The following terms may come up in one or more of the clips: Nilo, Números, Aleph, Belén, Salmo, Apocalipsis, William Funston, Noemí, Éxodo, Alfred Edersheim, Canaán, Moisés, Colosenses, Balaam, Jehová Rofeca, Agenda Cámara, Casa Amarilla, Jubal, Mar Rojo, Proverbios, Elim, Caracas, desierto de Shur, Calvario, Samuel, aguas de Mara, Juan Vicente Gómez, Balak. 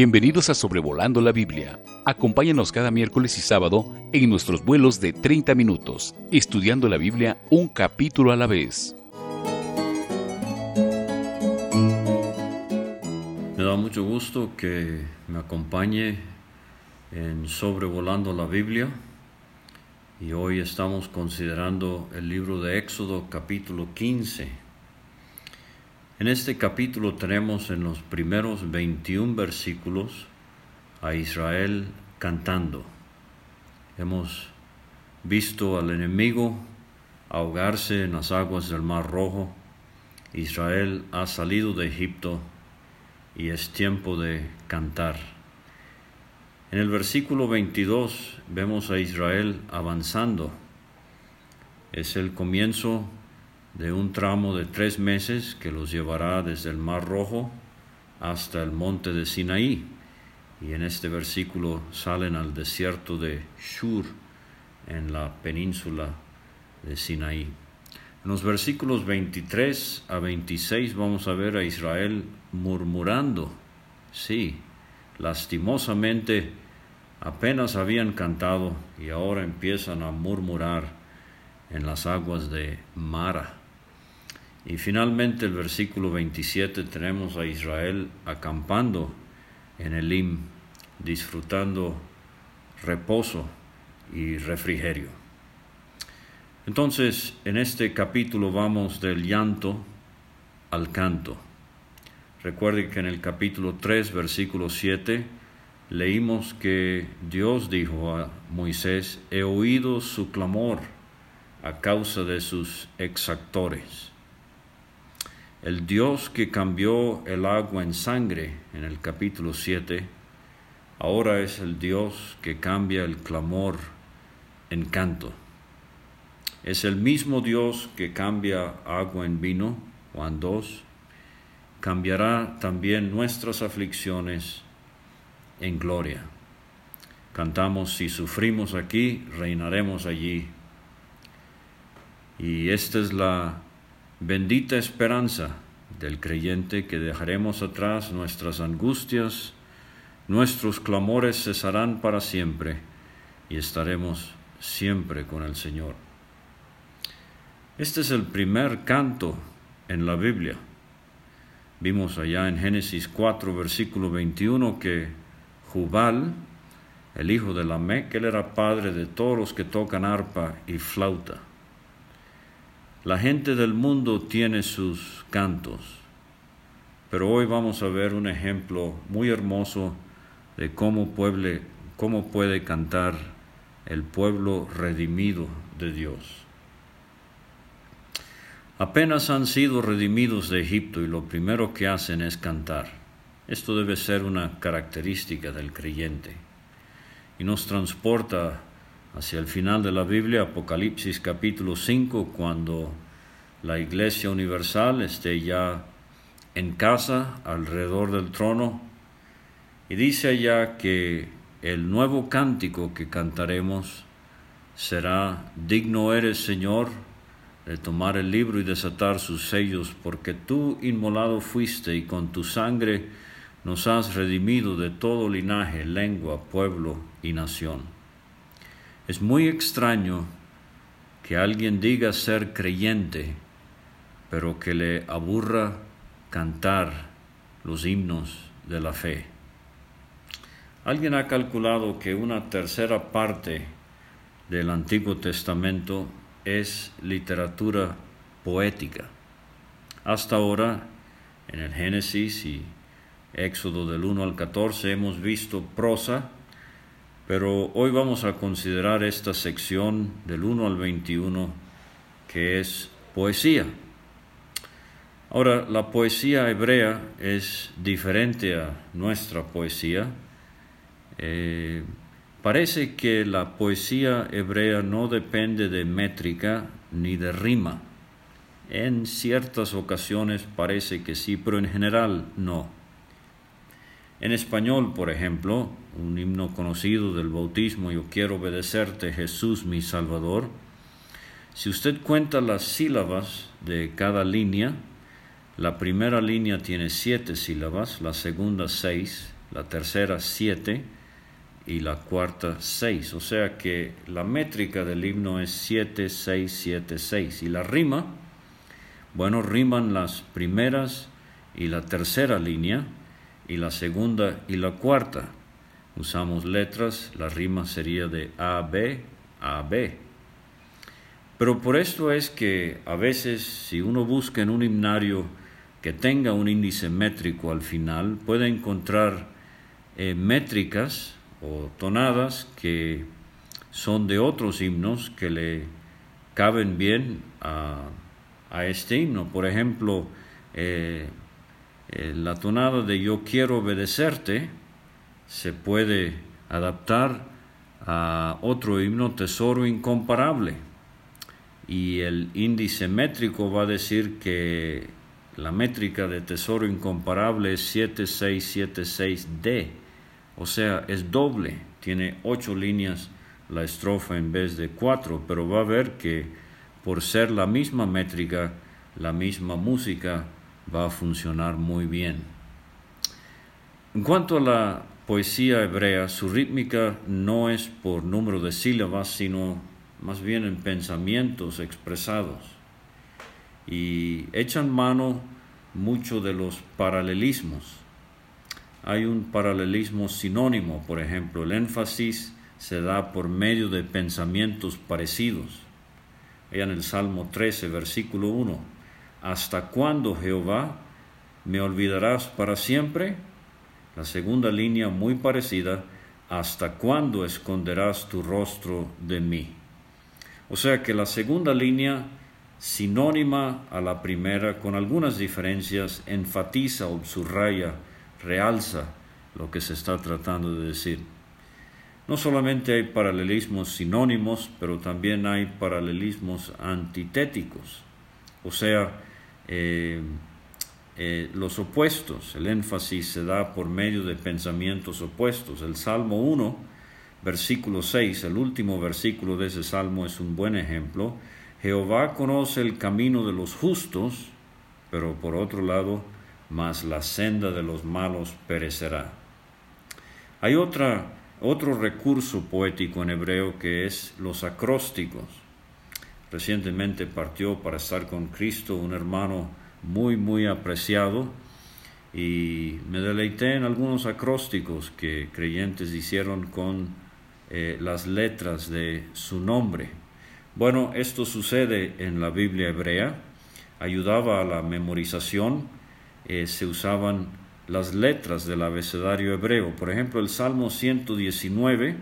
Bienvenidos a Sobrevolando la Biblia. Acompáñanos cada miércoles y sábado en nuestros vuelos de 30 minutos, estudiando la Biblia un capítulo a la vez. Me da mucho gusto que me acompañe en Sobrevolando la Biblia. Y hoy estamos considerando el libro de Éxodo, capítulo 15. En este capítulo tenemos en los primeros 21 versículos a Israel cantando. Hemos visto al enemigo ahogarse en las aguas del Mar Rojo. Israel ha salido de Egipto y es tiempo de cantar. En el versículo 22 vemos a Israel avanzando. Es el comienzo de un tramo de 3 meses que los llevará desde el Mar Rojo hasta el monte de Sinaí. Y en este versículo salen al desierto de Shur, en la península de Sinaí. En los versículos 23 a 26 vamos a ver a Israel murmurando. Sí, lastimosamente apenas habían cantado y ahora empiezan a murmurar en las aguas de Mara. Y finalmente el versículo 27 tenemos a Israel acampando en Elim, disfrutando reposo y refrigerio. Entonces, en este capítulo vamos del llanto al canto. Recuerde que en el capítulo 3, versículo 7, leímos que Dios dijo a Moisés: he oído su clamor a causa de sus exactores. El Dios que cambió el agua en sangre en el capítulo 7, ahora es el Dios que cambia el clamor en canto. Es el mismo Dios que cambia agua en vino, Juan 2, cambiará también nuestras aflicciones en gloria. Cantamos: si sufrimos aquí, reinaremos allí. Y esta es la bendita esperanza del creyente, que dejaremos atrás nuestras angustias, nuestros clamores cesarán para siempre y estaremos siempre con el Señor. Este es el primer canto en la Biblia. Vimos allá en Génesis 4, versículo 21, que Jubal, el hijo de Lamec, él era padre de todos los que tocan arpa y flauta. La gente del mundo tiene sus cantos, pero hoy vamos a ver un ejemplo muy hermoso de cómo puede cantar el pueblo redimido de Dios. Apenas han sido redimidos de Egipto y lo primero que hacen es cantar. Esto debe ser una característica del creyente. Y nos transporta hacia el final de la Biblia, Apocalipsis capítulo 5, cuando la Iglesia Universal esté ya en casa, alrededor del trono. Y dice allá que el nuevo cántico que cantaremos será: digno eres, Señor, de tomar el libro y desatar sus sellos, porque tú inmolado fuiste y con tu sangre nos has redimido de todo linaje, lengua, pueblo y nación. Es muy extraño que alguien diga ser creyente, pero que le aburra cantar los himnos de la fe. Alguien ha calculado que una tercera parte del Antiguo Testamento es literatura poética. Hasta ahora, en el Génesis y Éxodo del 1 al 14, hemos visto prosa, pero hoy vamos a considerar esta sección del 1 al 21, que es poesía. Ahora, la poesía hebrea es diferente a nuestra poesía. Parece que la poesía hebrea no depende de métrica ni de rima. En ciertas ocasiones parece que sí, pero en general no. En español, por ejemplo, un himno conocido del bautismo, Yo quiero obedecerte, Jesús mi Salvador. Si usted cuenta las sílabas de cada línea, la primera línea tiene 7 sílabas, la segunda 6, la tercera 7 y la cuarta 6. O sea que la métrica del himno es 7, 6, 7, 6. Y la rima, bueno, riman las primeras y la tercera línea y la segunda y la cuarta. Usamos letras, la rima sería de A, B, A, B. Pero por esto es que a veces si uno busca en un himnario que tenga un índice métrico al final, puede encontrar métricas o tonadas que son de otros himnos que le caben bien a este himno. Por ejemplo, la tonada de Yo quiero obedecerte se puede adaptar a otro himno, Tesoro incomparable, y el índice métrico va a decir que la métrica de Tesoro incomparable es 7676D, o sea, es doble, tiene 8 líneas la estrofa en vez de 4, pero va a ver que por ser la misma métrica, la misma música va a funcionar muy bien. En cuanto a la poesía hebrea, su rítmica no es por número de sílabas, sino más bien en pensamientos expresados. Y echan mano mucho de los paralelismos. Hay un paralelismo sinónimo, por ejemplo, el énfasis se da por medio de pensamientos parecidos. Allá en el Salmo 13, versículo 1, ¿hasta cuándo, Jehová, me olvidarás para siempre? La segunda línea muy parecida, ¿hasta cuándo esconderás tu rostro de mí? O sea que la segunda línea, sinónima a la primera, con algunas diferencias, enfatiza o subraya, realza lo que se está tratando de decir. No solamente hay paralelismos sinónimos, pero también hay paralelismos antitéticos, o sea, los opuestos, el énfasis se da por medio de pensamientos opuestos. El Salmo 1, versículo 6, el último versículo de ese Salmo es un buen ejemplo. Jehová conoce el camino de los justos, pero por otro lado, mas la senda de los malos perecerá. Hay otro recurso poético en hebreo que es los acrósticos. Recientemente partió para estar con Cristo un hermano muy, muy apreciado, y me deleité en algunos acrósticos que creyentes hicieron con las letras de su nombre. Bueno, esto sucede en la Biblia hebrea, ayudaba a la memorización, se usaban las letras del abecedario hebreo. Por ejemplo, el Salmo 119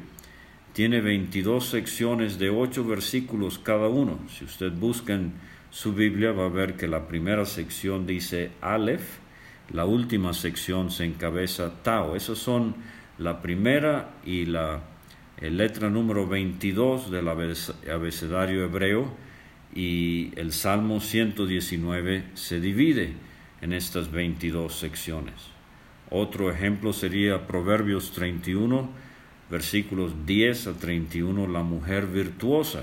tiene 22 secciones de 8 versículos cada uno. Si usted busca en su Biblia va a ver que la primera sección dice Aleph, la última sección se encabeza Tau. Esas son la primera y la letra número 22 del abecedario hebreo, y el Salmo 119 se divide en estas 22 secciones. Otro ejemplo sería Proverbios 31, versículos 10 a 31, la mujer virtuosa.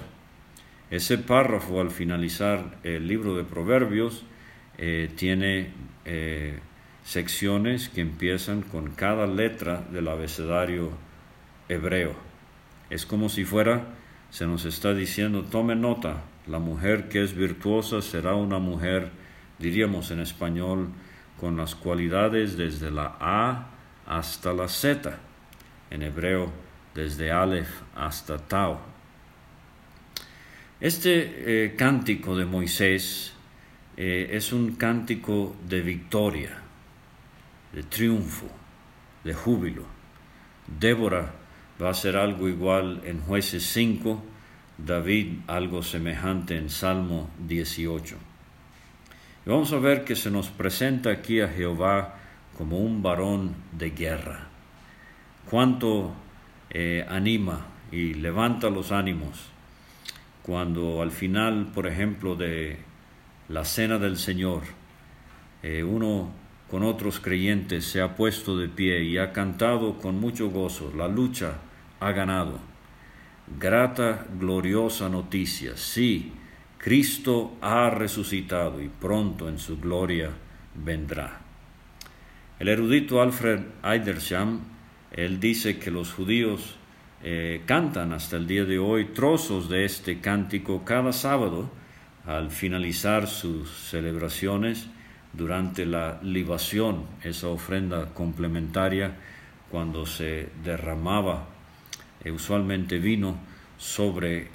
Ese párrafo al finalizar el libro de Proverbios tiene secciones que empiezan con cada letra del abecedario hebreo. Es como si fuera, se nos está diciendo, tome nota, la mujer que es virtuosa será una mujer, diríamos en español, con las cualidades desde la A hasta la Z, en hebreo desde Aleph hasta Tau. Este cántico de Moisés es un cántico de victoria, de triunfo, de júbilo. Débora va a hacer algo igual en Jueces 5, David algo semejante en Salmo 18. Y vamos a ver que se nos presenta aquí a Jehová como un varón de guerra. Cuánto anima y levanta los ánimos cuando al final, por ejemplo, de la cena del Señor, uno con otros creyentes se ha puesto de pie y ha cantado con mucho gozo, la lucha ha ganado. Grata, gloriosa noticia, sí, Cristo ha resucitado y pronto en su gloria vendrá. El erudito Alfred Edersheim, él dice que los judíos cantan hasta el día de hoy trozos de este cántico cada sábado al finalizar sus celebraciones durante la libación, esa ofrenda complementaria cuando se derramaba usualmente vino sobre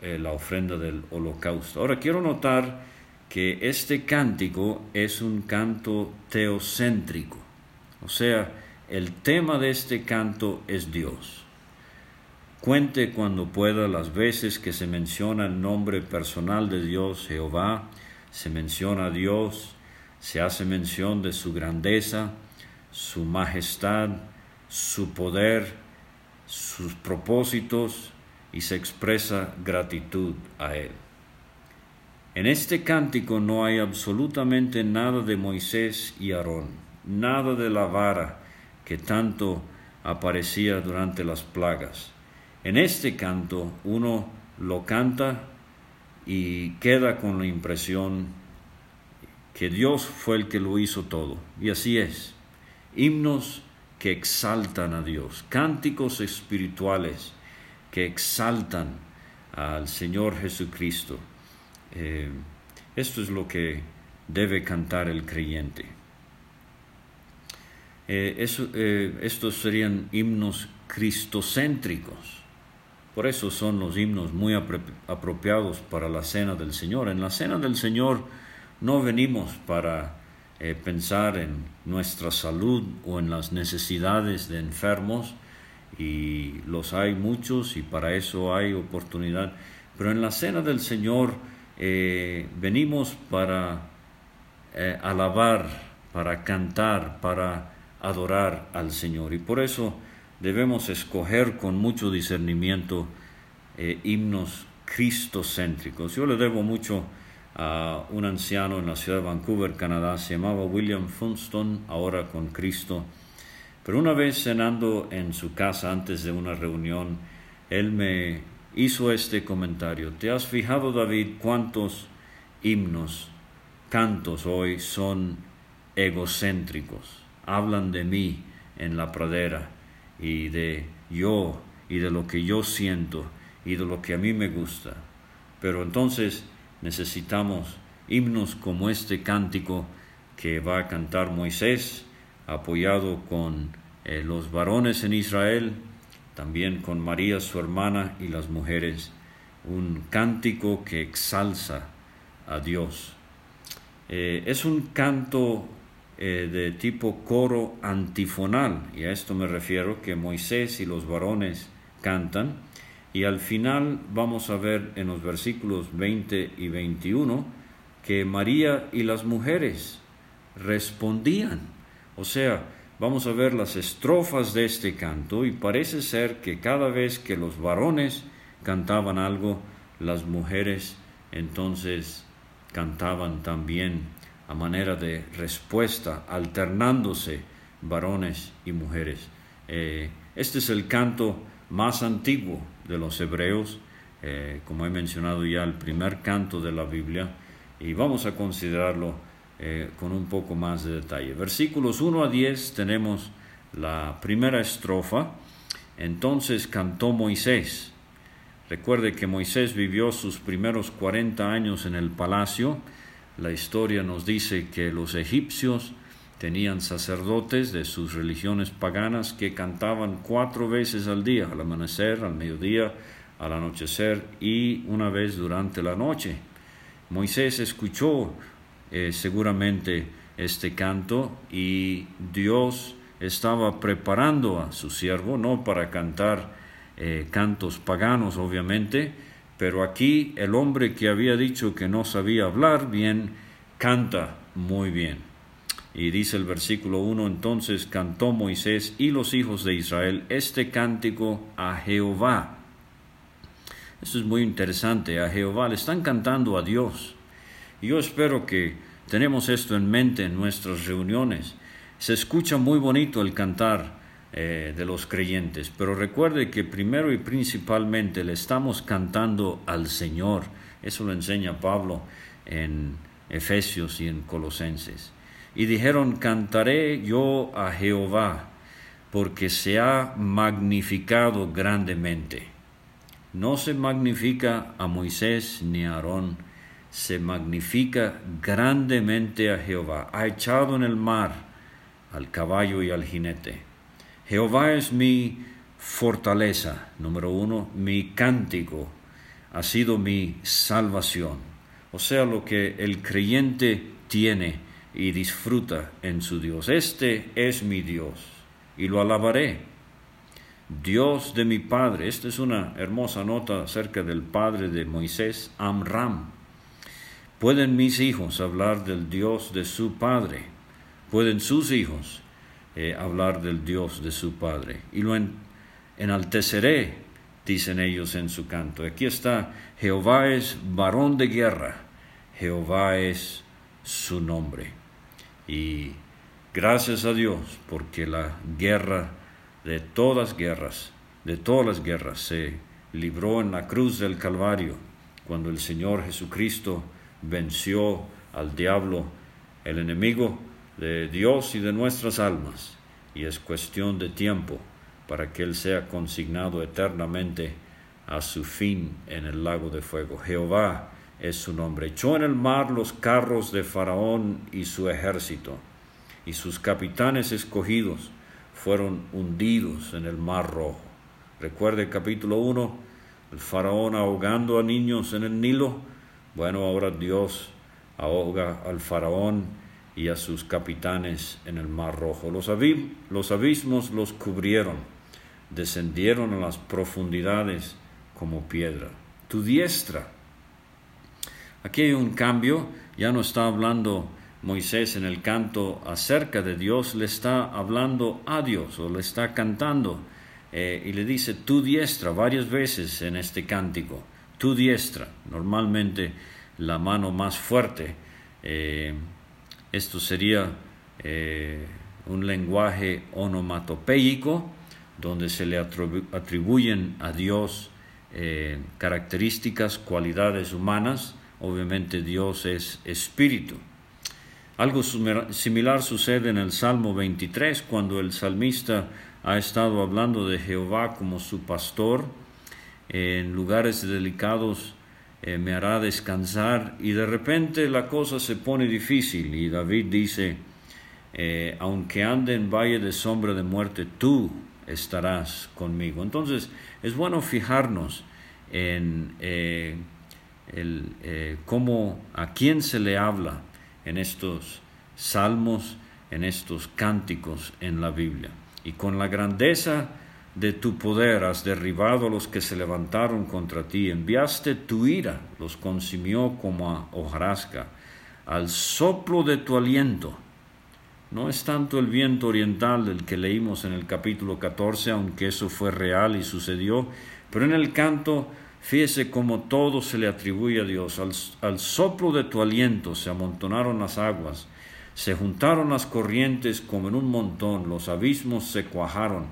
la ofrenda del holocausto. Ahora quiero notar que este cántico es un canto teocéntrico, o sea, el tema de este canto es Dios. Cuente cuando pueda las veces que se menciona el nombre personal de Dios, Jehová, se menciona a Dios, se hace mención de su grandeza, su majestad, su poder, sus propósitos y se expresa gratitud a Él. En este cántico no hay absolutamente nada de Moisés y Aarón, nada de la vara que tanto aparecía durante las plagas. En este canto uno lo canta y queda con la impresión que Dios fue el que lo hizo todo. Y así es. Himnos que exaltan a Dios, cánticos espirituales que exaltan al Señor Jesucristo. Esto es lo que debe cantar el creyente. Estos serían himnos cristocéntricos. Por eso son los himnos muy apropiados para la Cena del Señor. En la Cena del Señor no venimos para pensar en nuestra salud o en las necesidades de enfermos, y los hay muchos y para eso hay oportunidad. Pero en la Cena del Señor venimos para alabar, para cantar, para adorar al Señor. Y por eso debemos escoger con mucho discernimiento himnos cristocéntricos. Yo le debo mucho a un anciano en la ciudad de Vancouver, Canadá, se llamaba William Funston, ahora con Cristo. Pero una vez cenando en su casa antes de una reunión, él me hizo este comentario: ¿te has fijado, David, cuántos himnos, cantos hoy son egocéntricos? Hablan de mí en la pradera y de yo y de lo que yo siento y de lo que a mí me gusta. Pero entonces necesitamos himnos como este cántico que va a cantar Moisés, apoyado con los varones en Israel, también con María, su hermana, y las mujeres. Un cántico que exalza a Dios. Es un canto de tipo coro antifonal, y a esto me refiero, que Moisés y los varones cantan. Y al final vamos a ver en los versículos 20 y 21 que María y las mujeres respondían. O sea, vamos a ver las estrofas de este canto y parece ser que cada vez que los varones cantaban algo, las mujeres entonces cantaban también a manera de respuesta, alternándose varones y mujeres. Este es el canto más antiguo de los hebreos, como he mencionado ya, el primer canto de la Biblia, y vamos a considerarlo con un poco más de detalle. Versículos 1 a 10 tenemos la primera estrofa. Entonces cantó Moisés. Recuerde que Moisés vivió sus primeros 40 años en el palacio. La historia nos dice que los egipcios tenían sacerdotes de sus religiones paganas que cantaban 4 veces al día, al amanecer, al mediodía, al anochecer y una vez durante la noche. Moisés escuchó seguramente este canto y Dios estaba preparando a su siervo, no para cantar cantos paganos obviamente, pero aquí el hombre que había dicho que no sabía hablar bien, canta muy bien. Y dice el versículo 1, entonces cantó Moisés y los hijos de Israel este cántico a Jehová. Esto es muy interesante, a Jehová, le están cantando a Dios. Y yo espero que tenemos esto en mente en nuestras reuniones. Se escucha muy bonito el cantar de los creyentes, pero recuerde que primero y principalmente le estamos cantando al Señor. Eso lo enseña Pablo en Efesios y en Colosenses. y dijeron: cantaré yo a Jehová, porque se ha magnificado grandemente. No se magnifica a Moisés ni a Aarón, se magnifica grandemente a Jehová. Ha echado en el mar al caballo y al jinete. Jehová es mi fortaleza, número uno, mi cántico, ha sido mi salvación. O sea, lo que el creyente tiene y disfruta en su Dios. Este es mi Dios y lo alabaré. Dios de mi padre. Esta es una hermosa nota acerca del padre de Moisés, Amram. ¿Pueden mis hijos hablar del Dios de su padre? ¿Pueden sus hijos hablar del Dios de su padre? Y lo enalteceré, dicen ellos en su canto. Aquí está: Jehová es varón de guerra, Jehová es su nombre. Y gracias a Dios, porque la guerra de todas las guerras se libró en la cruz del Calvario, cuando el Señor Jesucristo venció al diablo, el enemigo de Dios y de nuestras almas. Y es cuestión de tiempo para que Él sea consignado eternamente a su fin en el lago de fuego. Jehová es su nombre. Echó en el mar los carros de Faraón y su ejército, y sus capitanes escogidos fueron hundidos en el Mar Rojo. Recuerde capítulo 1, el faraón ahogando a niños en el Nilo. Bueno, ahora Dios ahoga al faraón y a sus capitanes en el Mar Rojo. Los abismos los cubrieron, descendieron a las profundidades como piedra. Tu diestra. Aquí hay un cambio. Ya no está hablando Moisés en el canto acerca de Dios, le está hablando a Dios, o le está cantando, y le dice tu diestra varias veces en este cántico. Tu diestra, normalmente la mano más fuerte. Esto sería un lenguaje onomatopéyico, donde se le atribuyen a Dios características, cualidades humanas. Obviamente Dios es espíritu. Algo similar sucede en el Salmo 23, cuando el salmista ha estado hablando de Jehová como su pastor. En lugares delicados me hará descansar, y de repente la cosa se pone difícil. Y David dice, aunque ande en valle de sombra de muerte, tú estarás conmigo. Entonces es bueno fijarnos en cómo, a quién se le habla en estos salmos, en estos cánticos en la Biblia. Y con la grandeza de tu poder has derribado a los que se levantaron contra ti. Enviaste tu ira, los consumió como a hojarasca. Al soplo de tu aliento. No es tanto el viento oriental del que leímos en el capítulo 14, aunque eso fue real y sucedió, pero en el canto, fíjese cómo todo se le atribuye a Dios. Al soplo de tu aliento se amontonaron las aguas, se juntaron las corrientes como en un montón, los abismos se cuajaron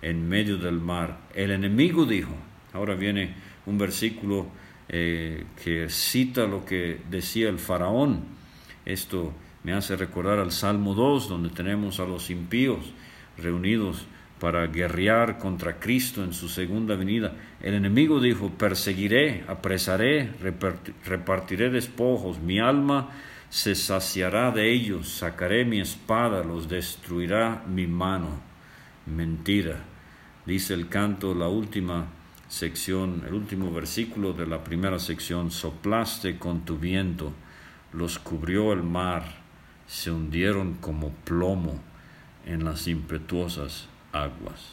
en medio del mar. El enemigo dijo. Ahora viene un versículo que cita lo que decía el faraón. Esto me hace recordar al Salmo 2, donde tenemos a los impíos reunidos para guerrear contra Cristo en su segunda venida. El enemigo dijo: perseguiré, apresaré, repartiré despojos, mi alma se saciará de ellos, sacaré mi espada, los destruirá mi mano. Mentira, dice el canto, la última sección, el último versículo de la primera sección: soplaste con tu viento, los cubrió el mar, se hundieron como plomo en las impetuosas aguas.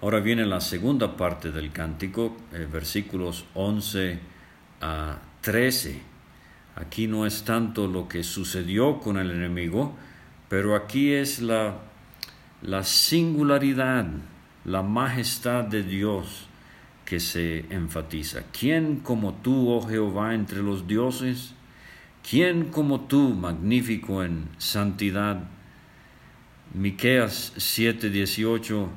Ahora viene la segunda parte del cántico, versículos 11 a 13. Aquí no es tanto lo que sucedió con el enemigo, pero aquí es la singularidad, la majestad de Dios que se enfatiza. ¿Quién como tú, oh Jehová, entre los dioses? ¿Quién como tú, magnífico en santidad? Miqueas 7:18,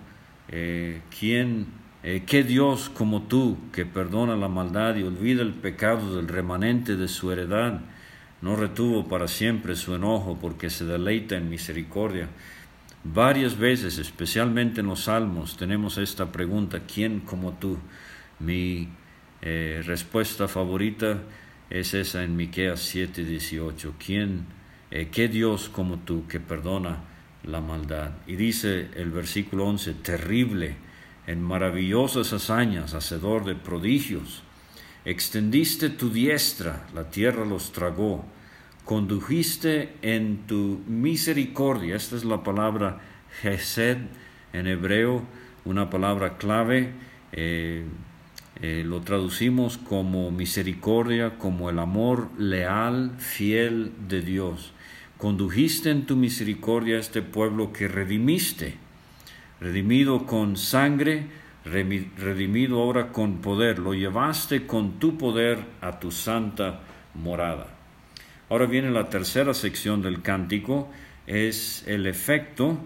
¿qué Dios como tú, que perdona la maldad y olvida el pecado del remanente de su heredad? No retuvo para siempre su enojo, porque se deleita en misericordia. Varias veces, especialmente en los Salmos, tenemos esta pregunta: ¿quién como tú? Mi respuesta favorita es esa en Miqueas 7:18. ¿Qué Dios como tú, que perdona la maldad? Y dice el versículo 11: terrible en maravillosas hazañas, hacedor de prodigios. Extendiste tu diestra, la tierra los tragó. Condujiste en tu misericordia. Esta es la palabra Gesed en hebreo, una palabra clave. Lo traducimos como misericordia, como el amor leal, fiel de Dios. Condujiste en tu misericordia a este pueblo que redimiste, redimido con sangre, redimido ahora con poder. Lo llevaste con tu poder a tu santa morada. Ahora viene la tercera sección del cántico, es el efecto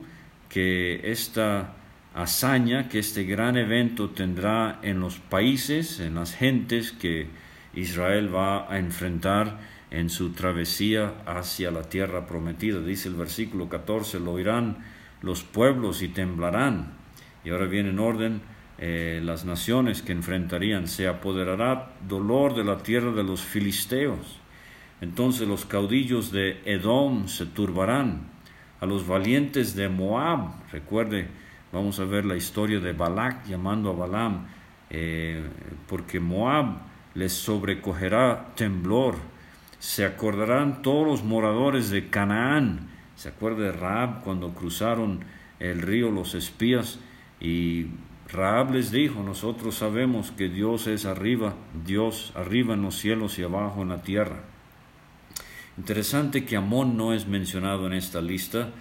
que esta hazaña, que este gran evento tendrá en los países, en las gentes que Israel va a enfrentar en su travesía hacia la tierra prometida. Dice el versículo 14, lo oirán los pueblos y temblarán. Y ahora viene en orden las naciones que enfrentarían. Se apoderará dolor de la tierra de los filisteos. Entonces los caudillos de Edom se turbarán, a los valientes de Moab. Recuerde, vamos a ver la historia de Balak llamando a Balaam, porque Moab les sobrecogerá temblor. Se acordarán todos los moradores de Canaán. Se acuerda de Rahab cuando cruzaron el río los espías, y Rahab les dijo: nosotros sabemos que Dios es arriba, Dios arriba en los cielos y abajo en la tierra. Interesante que Amón no es mencionado en esta lista.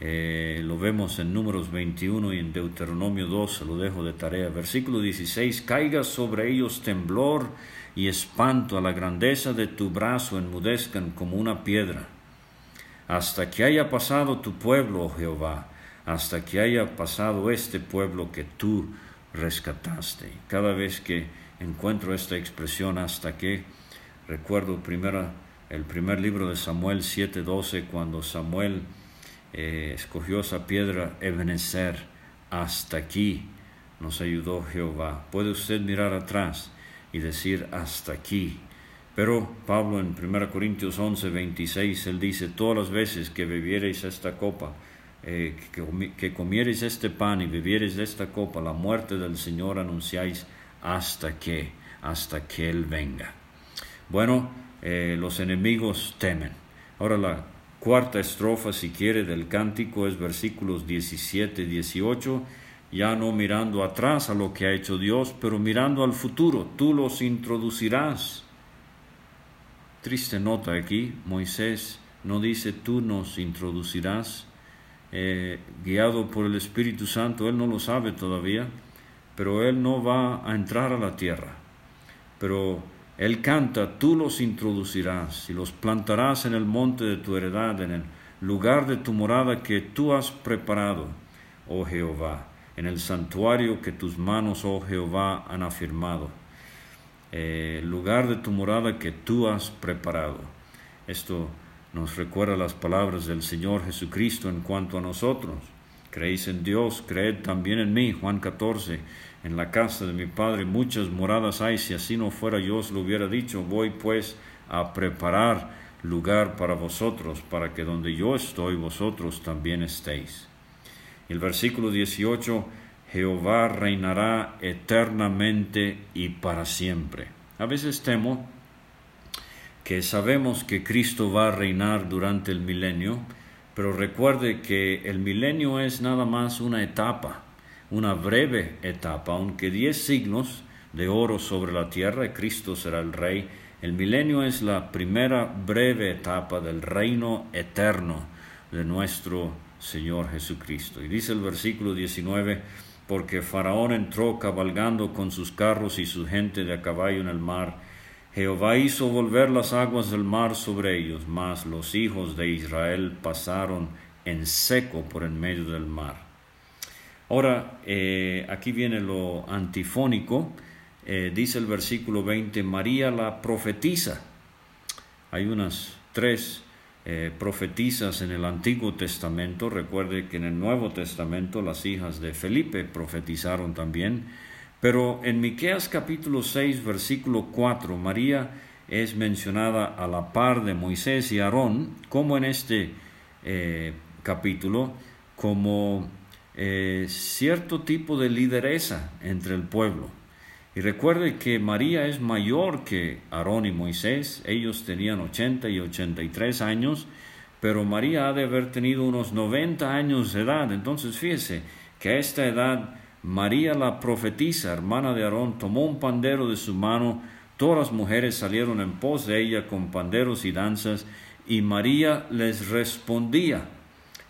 Lo vemos en Números 21 y en Deuteronomio 2. Se lo dejo de tarea. Versículo 16. Caiga sobre ellos temblor y espanto, a la grandeza de tu brazo enmudezcan como una piedra. Hasta que haya pasado tu pueblo, oh Jehová, hasta que haya pasado este pueblo que tú rescataste. Cada vez que encuentro esta expresión, hasta que, recuerdo el primer libro de Samuel 7:12, cuando Samuel escogió esa piedra, Ebenezer, hasta aquí nos ayudó Jehová. Puede usted mirar atrás y decir hasta aquí. Pero Pablo en 1 Corintios 11:26, él dice: todas las veces que bebiereis esta copa, que comiereis este pan y bebiereis de esta copa, la muerte del Señor anunciáis hasta que Él venga. Bueno, los enemigos temen. Ahora la cuarta estrofa, si quiere, del cántico es versículos 17, 18. Ya no mirando atrás a lo que ha hecho Dios, pero mirando al futuro, tú los introducirás. Triste nota aquí, Moisés no dice tú nos introducirás. Guiado por el Espíritu Santo, él no lo sabe todavía, pero él no va a entrar a la tierra. Pero él canta: tú los introducirás y los plantarás en el monte de tu heredad, en el lugar de tu morada que tú has preparado, oh Jehová, en el santuario que tus manos, oh Jehová, han afirmado. Lugar de tu morada que tú has preparado. Esto nos recuerda las palabras del Señor Jesucristo en cuanto a nosotros. Creéis en Dios, creed también en mí. Juan 14. En la casa de mi Padre muchas moradas hay, si así no fuera yo os lo hubiera dicho. Voy pues a preparar lugar para vosotros, para que donde yo estoy vosotros también estéis. El versículo 18, Jehová reinará eternamente y para siempre. A veces temo que sabemos que Cristo va a reinar durante el milenio, pero recuerde que el milenio es nada más una etapa, una breve etapa. Aunque 10 siglos de oro sobre la tierra, Cristo será el Rey. El milenio es la primera breve etapa del reino eterno de nuestro Señor Jesucristo. Y dice el versículo 19, porque Faraón entró cabalgando con sus carros y su gente de a caballo en el mar. Jehová hizo volver las aguas del mar sobre ellos, mas los hijos de Israel pasaron en seco por en medio del mar. Ahora, aquí viene lo antifónico. Dice el versículo 20, María la profetiza. Hay unas tres profetizas en el Antiguo Testamento. Recuerde que en el Nuevo Testamento las hijas de Felipe profetizaron también. Pero en Miqueas capítulo 6, versículo 4, María es mencionada a la par de Moisés y Aarón, como en este capítulo, como cierto tipo de lideresa entre el pueblo. Y recuerde que María es mayor que Aarón y Moisés. Ellos tenían 80 y 83 años, pero María ha de haber tenido unos 90 años de edad. Entonces fíjese que a esta edad María la profetisa, hermana de Aarón, tomó un pandero de su mano. Todas las mujeres salieron en pos de ella con panderos y danzas, y María les respondía.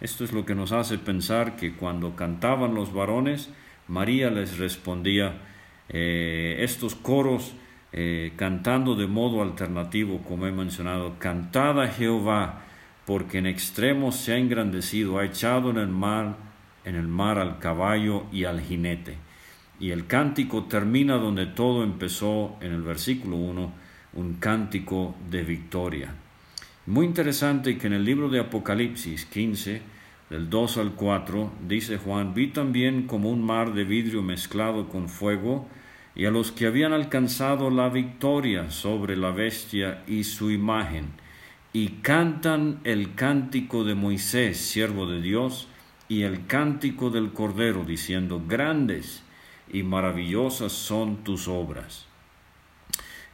Esto es lo que nos hace pensar que cuando cantaban los varones, María les respondía estos coros cantando de modo alternativo, como he mencionado. Cantad a Jehová, porque en extremo se ha engrandecido, ha echado en el mar al caballo y al jinete. Y el cántico termina donde todo empezó, en el versículo 1, un cántico de victoria. Muy interesante que en el libro de Apocalipsis 15, del 2 al 4, dice Juan: vi también como un mar de vidrio mezclado con fuego, y a los que habían alcanzado la victoria sobre la bestia y su imagen, y cantan el cántico de Moisés, siervo de Dios, y el cántico del Cordero, diciendo: grandes y maravillosas son tus obras.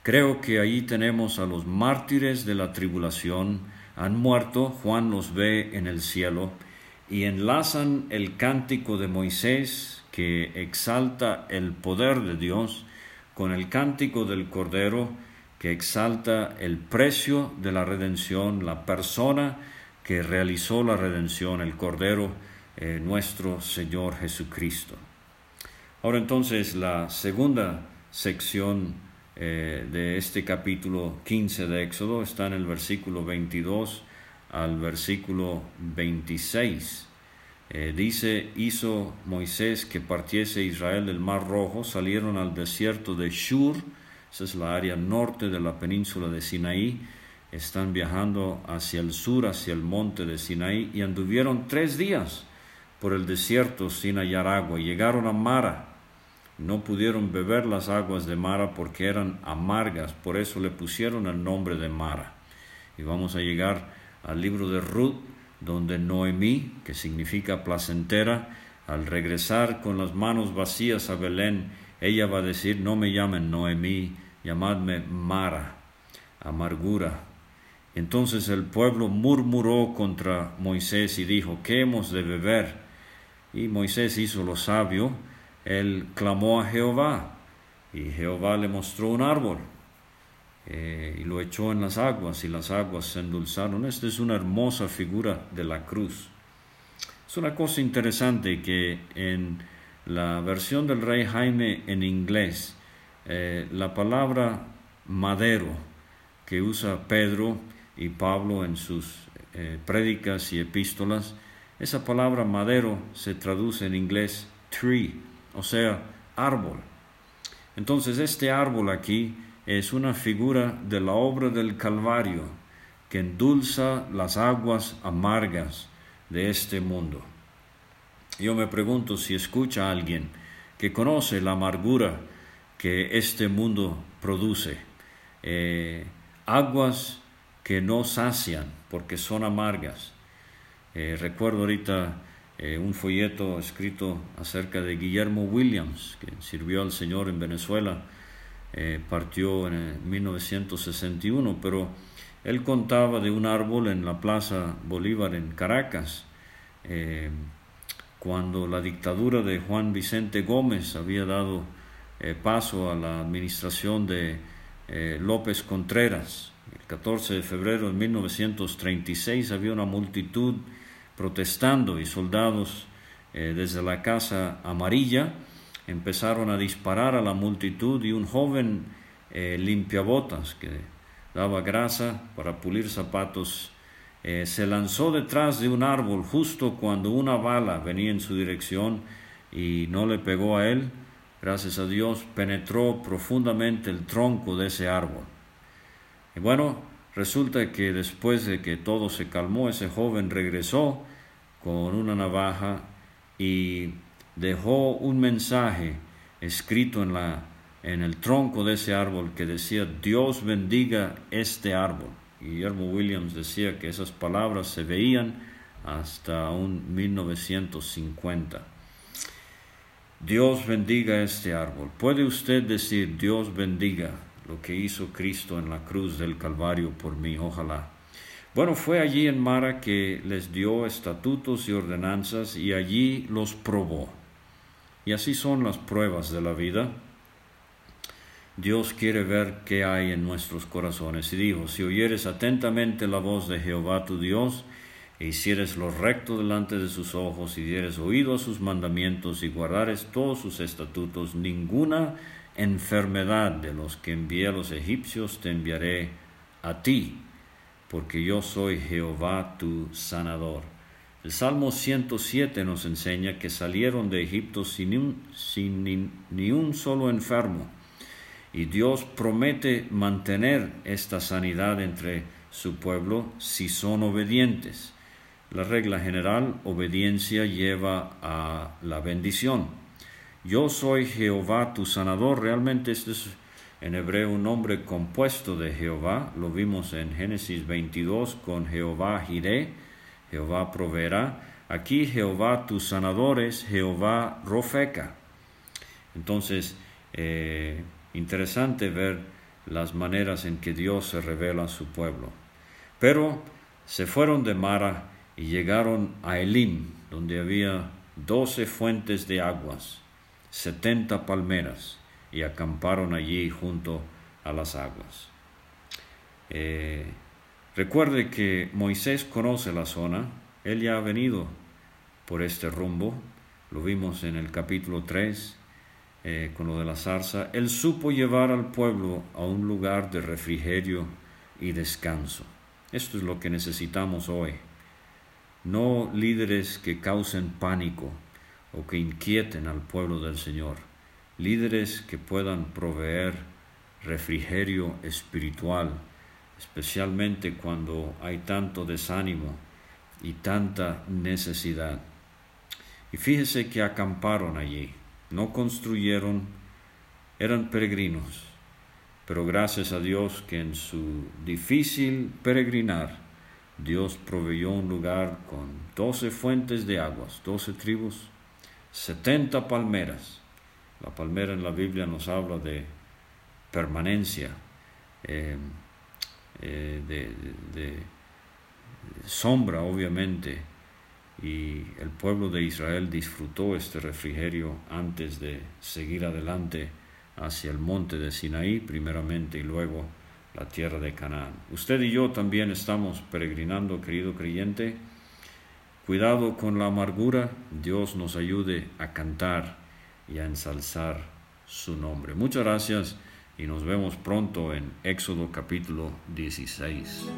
Creo que ahí tenemos a los mártires de la tribulación. Han muerto, Juan los ve en el cielo, y enlazan el cántico de Moisés, que exalta el poder de Dios, con el cántico del Cordero, que exalta el precio de la redención, la persona que realizó la redención, el Cordero, nuestro Señor Jesucristo. Ahora entonces la segunda sección de este capítulo 15 de Éxodo está en el versículo 22 al versículo 26. Dice: hizo Moisés que partiese Israel del Mar Rojo, salieron al desierto de Shur, esa es la área norte de la península de Sinaí, están viajando hacia el sur, hacia el monte de Sinaí, y anduvieron 3 días por el desierto sin hallar agua, y llegaron a Mara. No pudieron beber las aguas de Mara porque eran amargas, por eso le pusieron el nombre de Mara. Y vamos a llegar al libro de Ruth, donde Noemí, que significa placentera, al regresar con las manos vacías a Belén, ella va a decir: no me llamen Noemí, llamadme Mara, amargura. Entonces el pueblo murmuró contra Moisés y dijo: ¿qué hemos de beber? Y Moisés hizo lo sabio. Él clamó a Jehová, y Jehová le mostró un árbol, y lo echó en las aguas, y las aguas se endulzaron. Esta es una hermosa figura de la cruz. Es una cosa interesante que en la versión del Rey Jaime en inglés, la palabra madero, que usa Pedro y Pablo en sus prédicas y epístolas, esa palabra madero se traduce en inglés tree, o sea, árbol. Entonces este árbol aquí es una figura de la obra del Calvario, que endulza las aguas amargas de este mundo. Yo me pregunto si escucha a alguien que conoce la amargura que este mundo produce. Aguas que no sacian porque son amargas. Recuerdo ahorita un folleto escrito acerca de Guillermo Williams, que sirvió al Señor en Venezuela, partió en 1961, pero él contaba de un árbol en la Plaza Bolívar en Caracas, cuando la dictadura de Juan Vicente Gómez había dado paso a la administración de López Contreras. El 14 de febrero de 1936 había una multitud protestando, y soldados desde la Casa Amarilla empezaron a disparar a la multitud, y un joven limpiabotas que daba grasa para pulir zapatos se lanzó detrás de un árbol justo cuando una bala venía en su dirección y no le pegó a él. Gracias a Dios penetró profundamente el tronco de ese árbol. Y bueno, Resulta que después de que todo se calmó, ese joven regresó con una navaja y dejó un mensaje escrito en el tronco de ese árbol que decía: Dios bendiga este árbol. Guillermo Williams decía que esas palabras se veían hasta 1950. Dios bendiga este árbol. ¿Puede usted decir Dios bendiga lo que hizo Cristo en la cruz del Calvario por mí? Ojalá. Bueno, fue allí en Mara que les dio estatutos y ordenanzas, y allí los probó. Y así son las pruebas de la vida. Dios quiere ver qué hay en nuestros corazones. Y dijo: si oyeres atentamente la voz de Jehová tu Dios, e hicieres lo recto delante de sus ojos, y dieres oído a sus mandamientos, y guardares todos sus estatutos, ninguna enfermedad de los que envié a los egipcios te enviaré a ti, porque yo soy Jehová tu sanador. El Salmo 107 nos enseña que salieron de Egipto sin ni un solo enfermo, y Dios promete mantener esta sanidad entre su pueblo si son obedientes. La regla general: obediencia lleva a la bendición. Yo soy Jehová tu sanador. Realmente este es en hebreo un nombre compuesto de Jehová. Lo vimos en Génesis 22 con Jehová Jireh, Jehová proveerá. Aquí Jehová tu sanador es Jehová Rofeca. Entonces, interesante ver las maneras en que Dios se revela a su pueblo. Pero se fueron de Mara y llegaron a Elim, donde había 12 fuentes de aguas, 70 palmeras, y acamparon allí junto a las aguas. Recuerde que Moisés conoce la zona. Él ya ha venido por este rumbo. Lo vimos en el capítulo 3 con lo de la zarza. Él supo llevar al pueblo a un lugar de refrigerio y descanso. Esto es lo que necesitamos hoy. No líderes que causen pánico o que inquieten al pueblo del Señor. Líderes que puedan proveer refrigerio espiritual, especialmente cuando hay tanto desánimo y tanta necesidad. Y fíjese que acamparon allí, no construyeron, eran peregrinos. Pero gracias a Dios que en su difícil peregrinar, Dios proveyó un lugar con 12 fuentes de aguas, 12 tribus, 70 palmeras. La palmera en la Biblia nos habla de permanencia, de sombra, obviamente. Y el pueblo de Israel disfrutó este refrigerio antes de seguir adelante hacia el monte de Sinaí primeramente y luego la tierra de Canaán. Usted y yo también estamos peregrinando, querido creyente. Cuidado con la amargura. Dios nos ayude a cantar y a ensalzar su nombre. Muchas gracias y nos vemos pronto en Éxodo capítulo 16.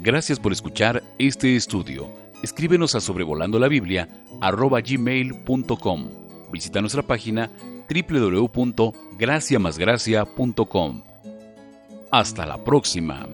Gracias por escuchar este estudio. Escríbenos a sobrevolandolabiblia@gmail.com. Visita nuestra página www.graciamasgracia.com. Hasta la próxima.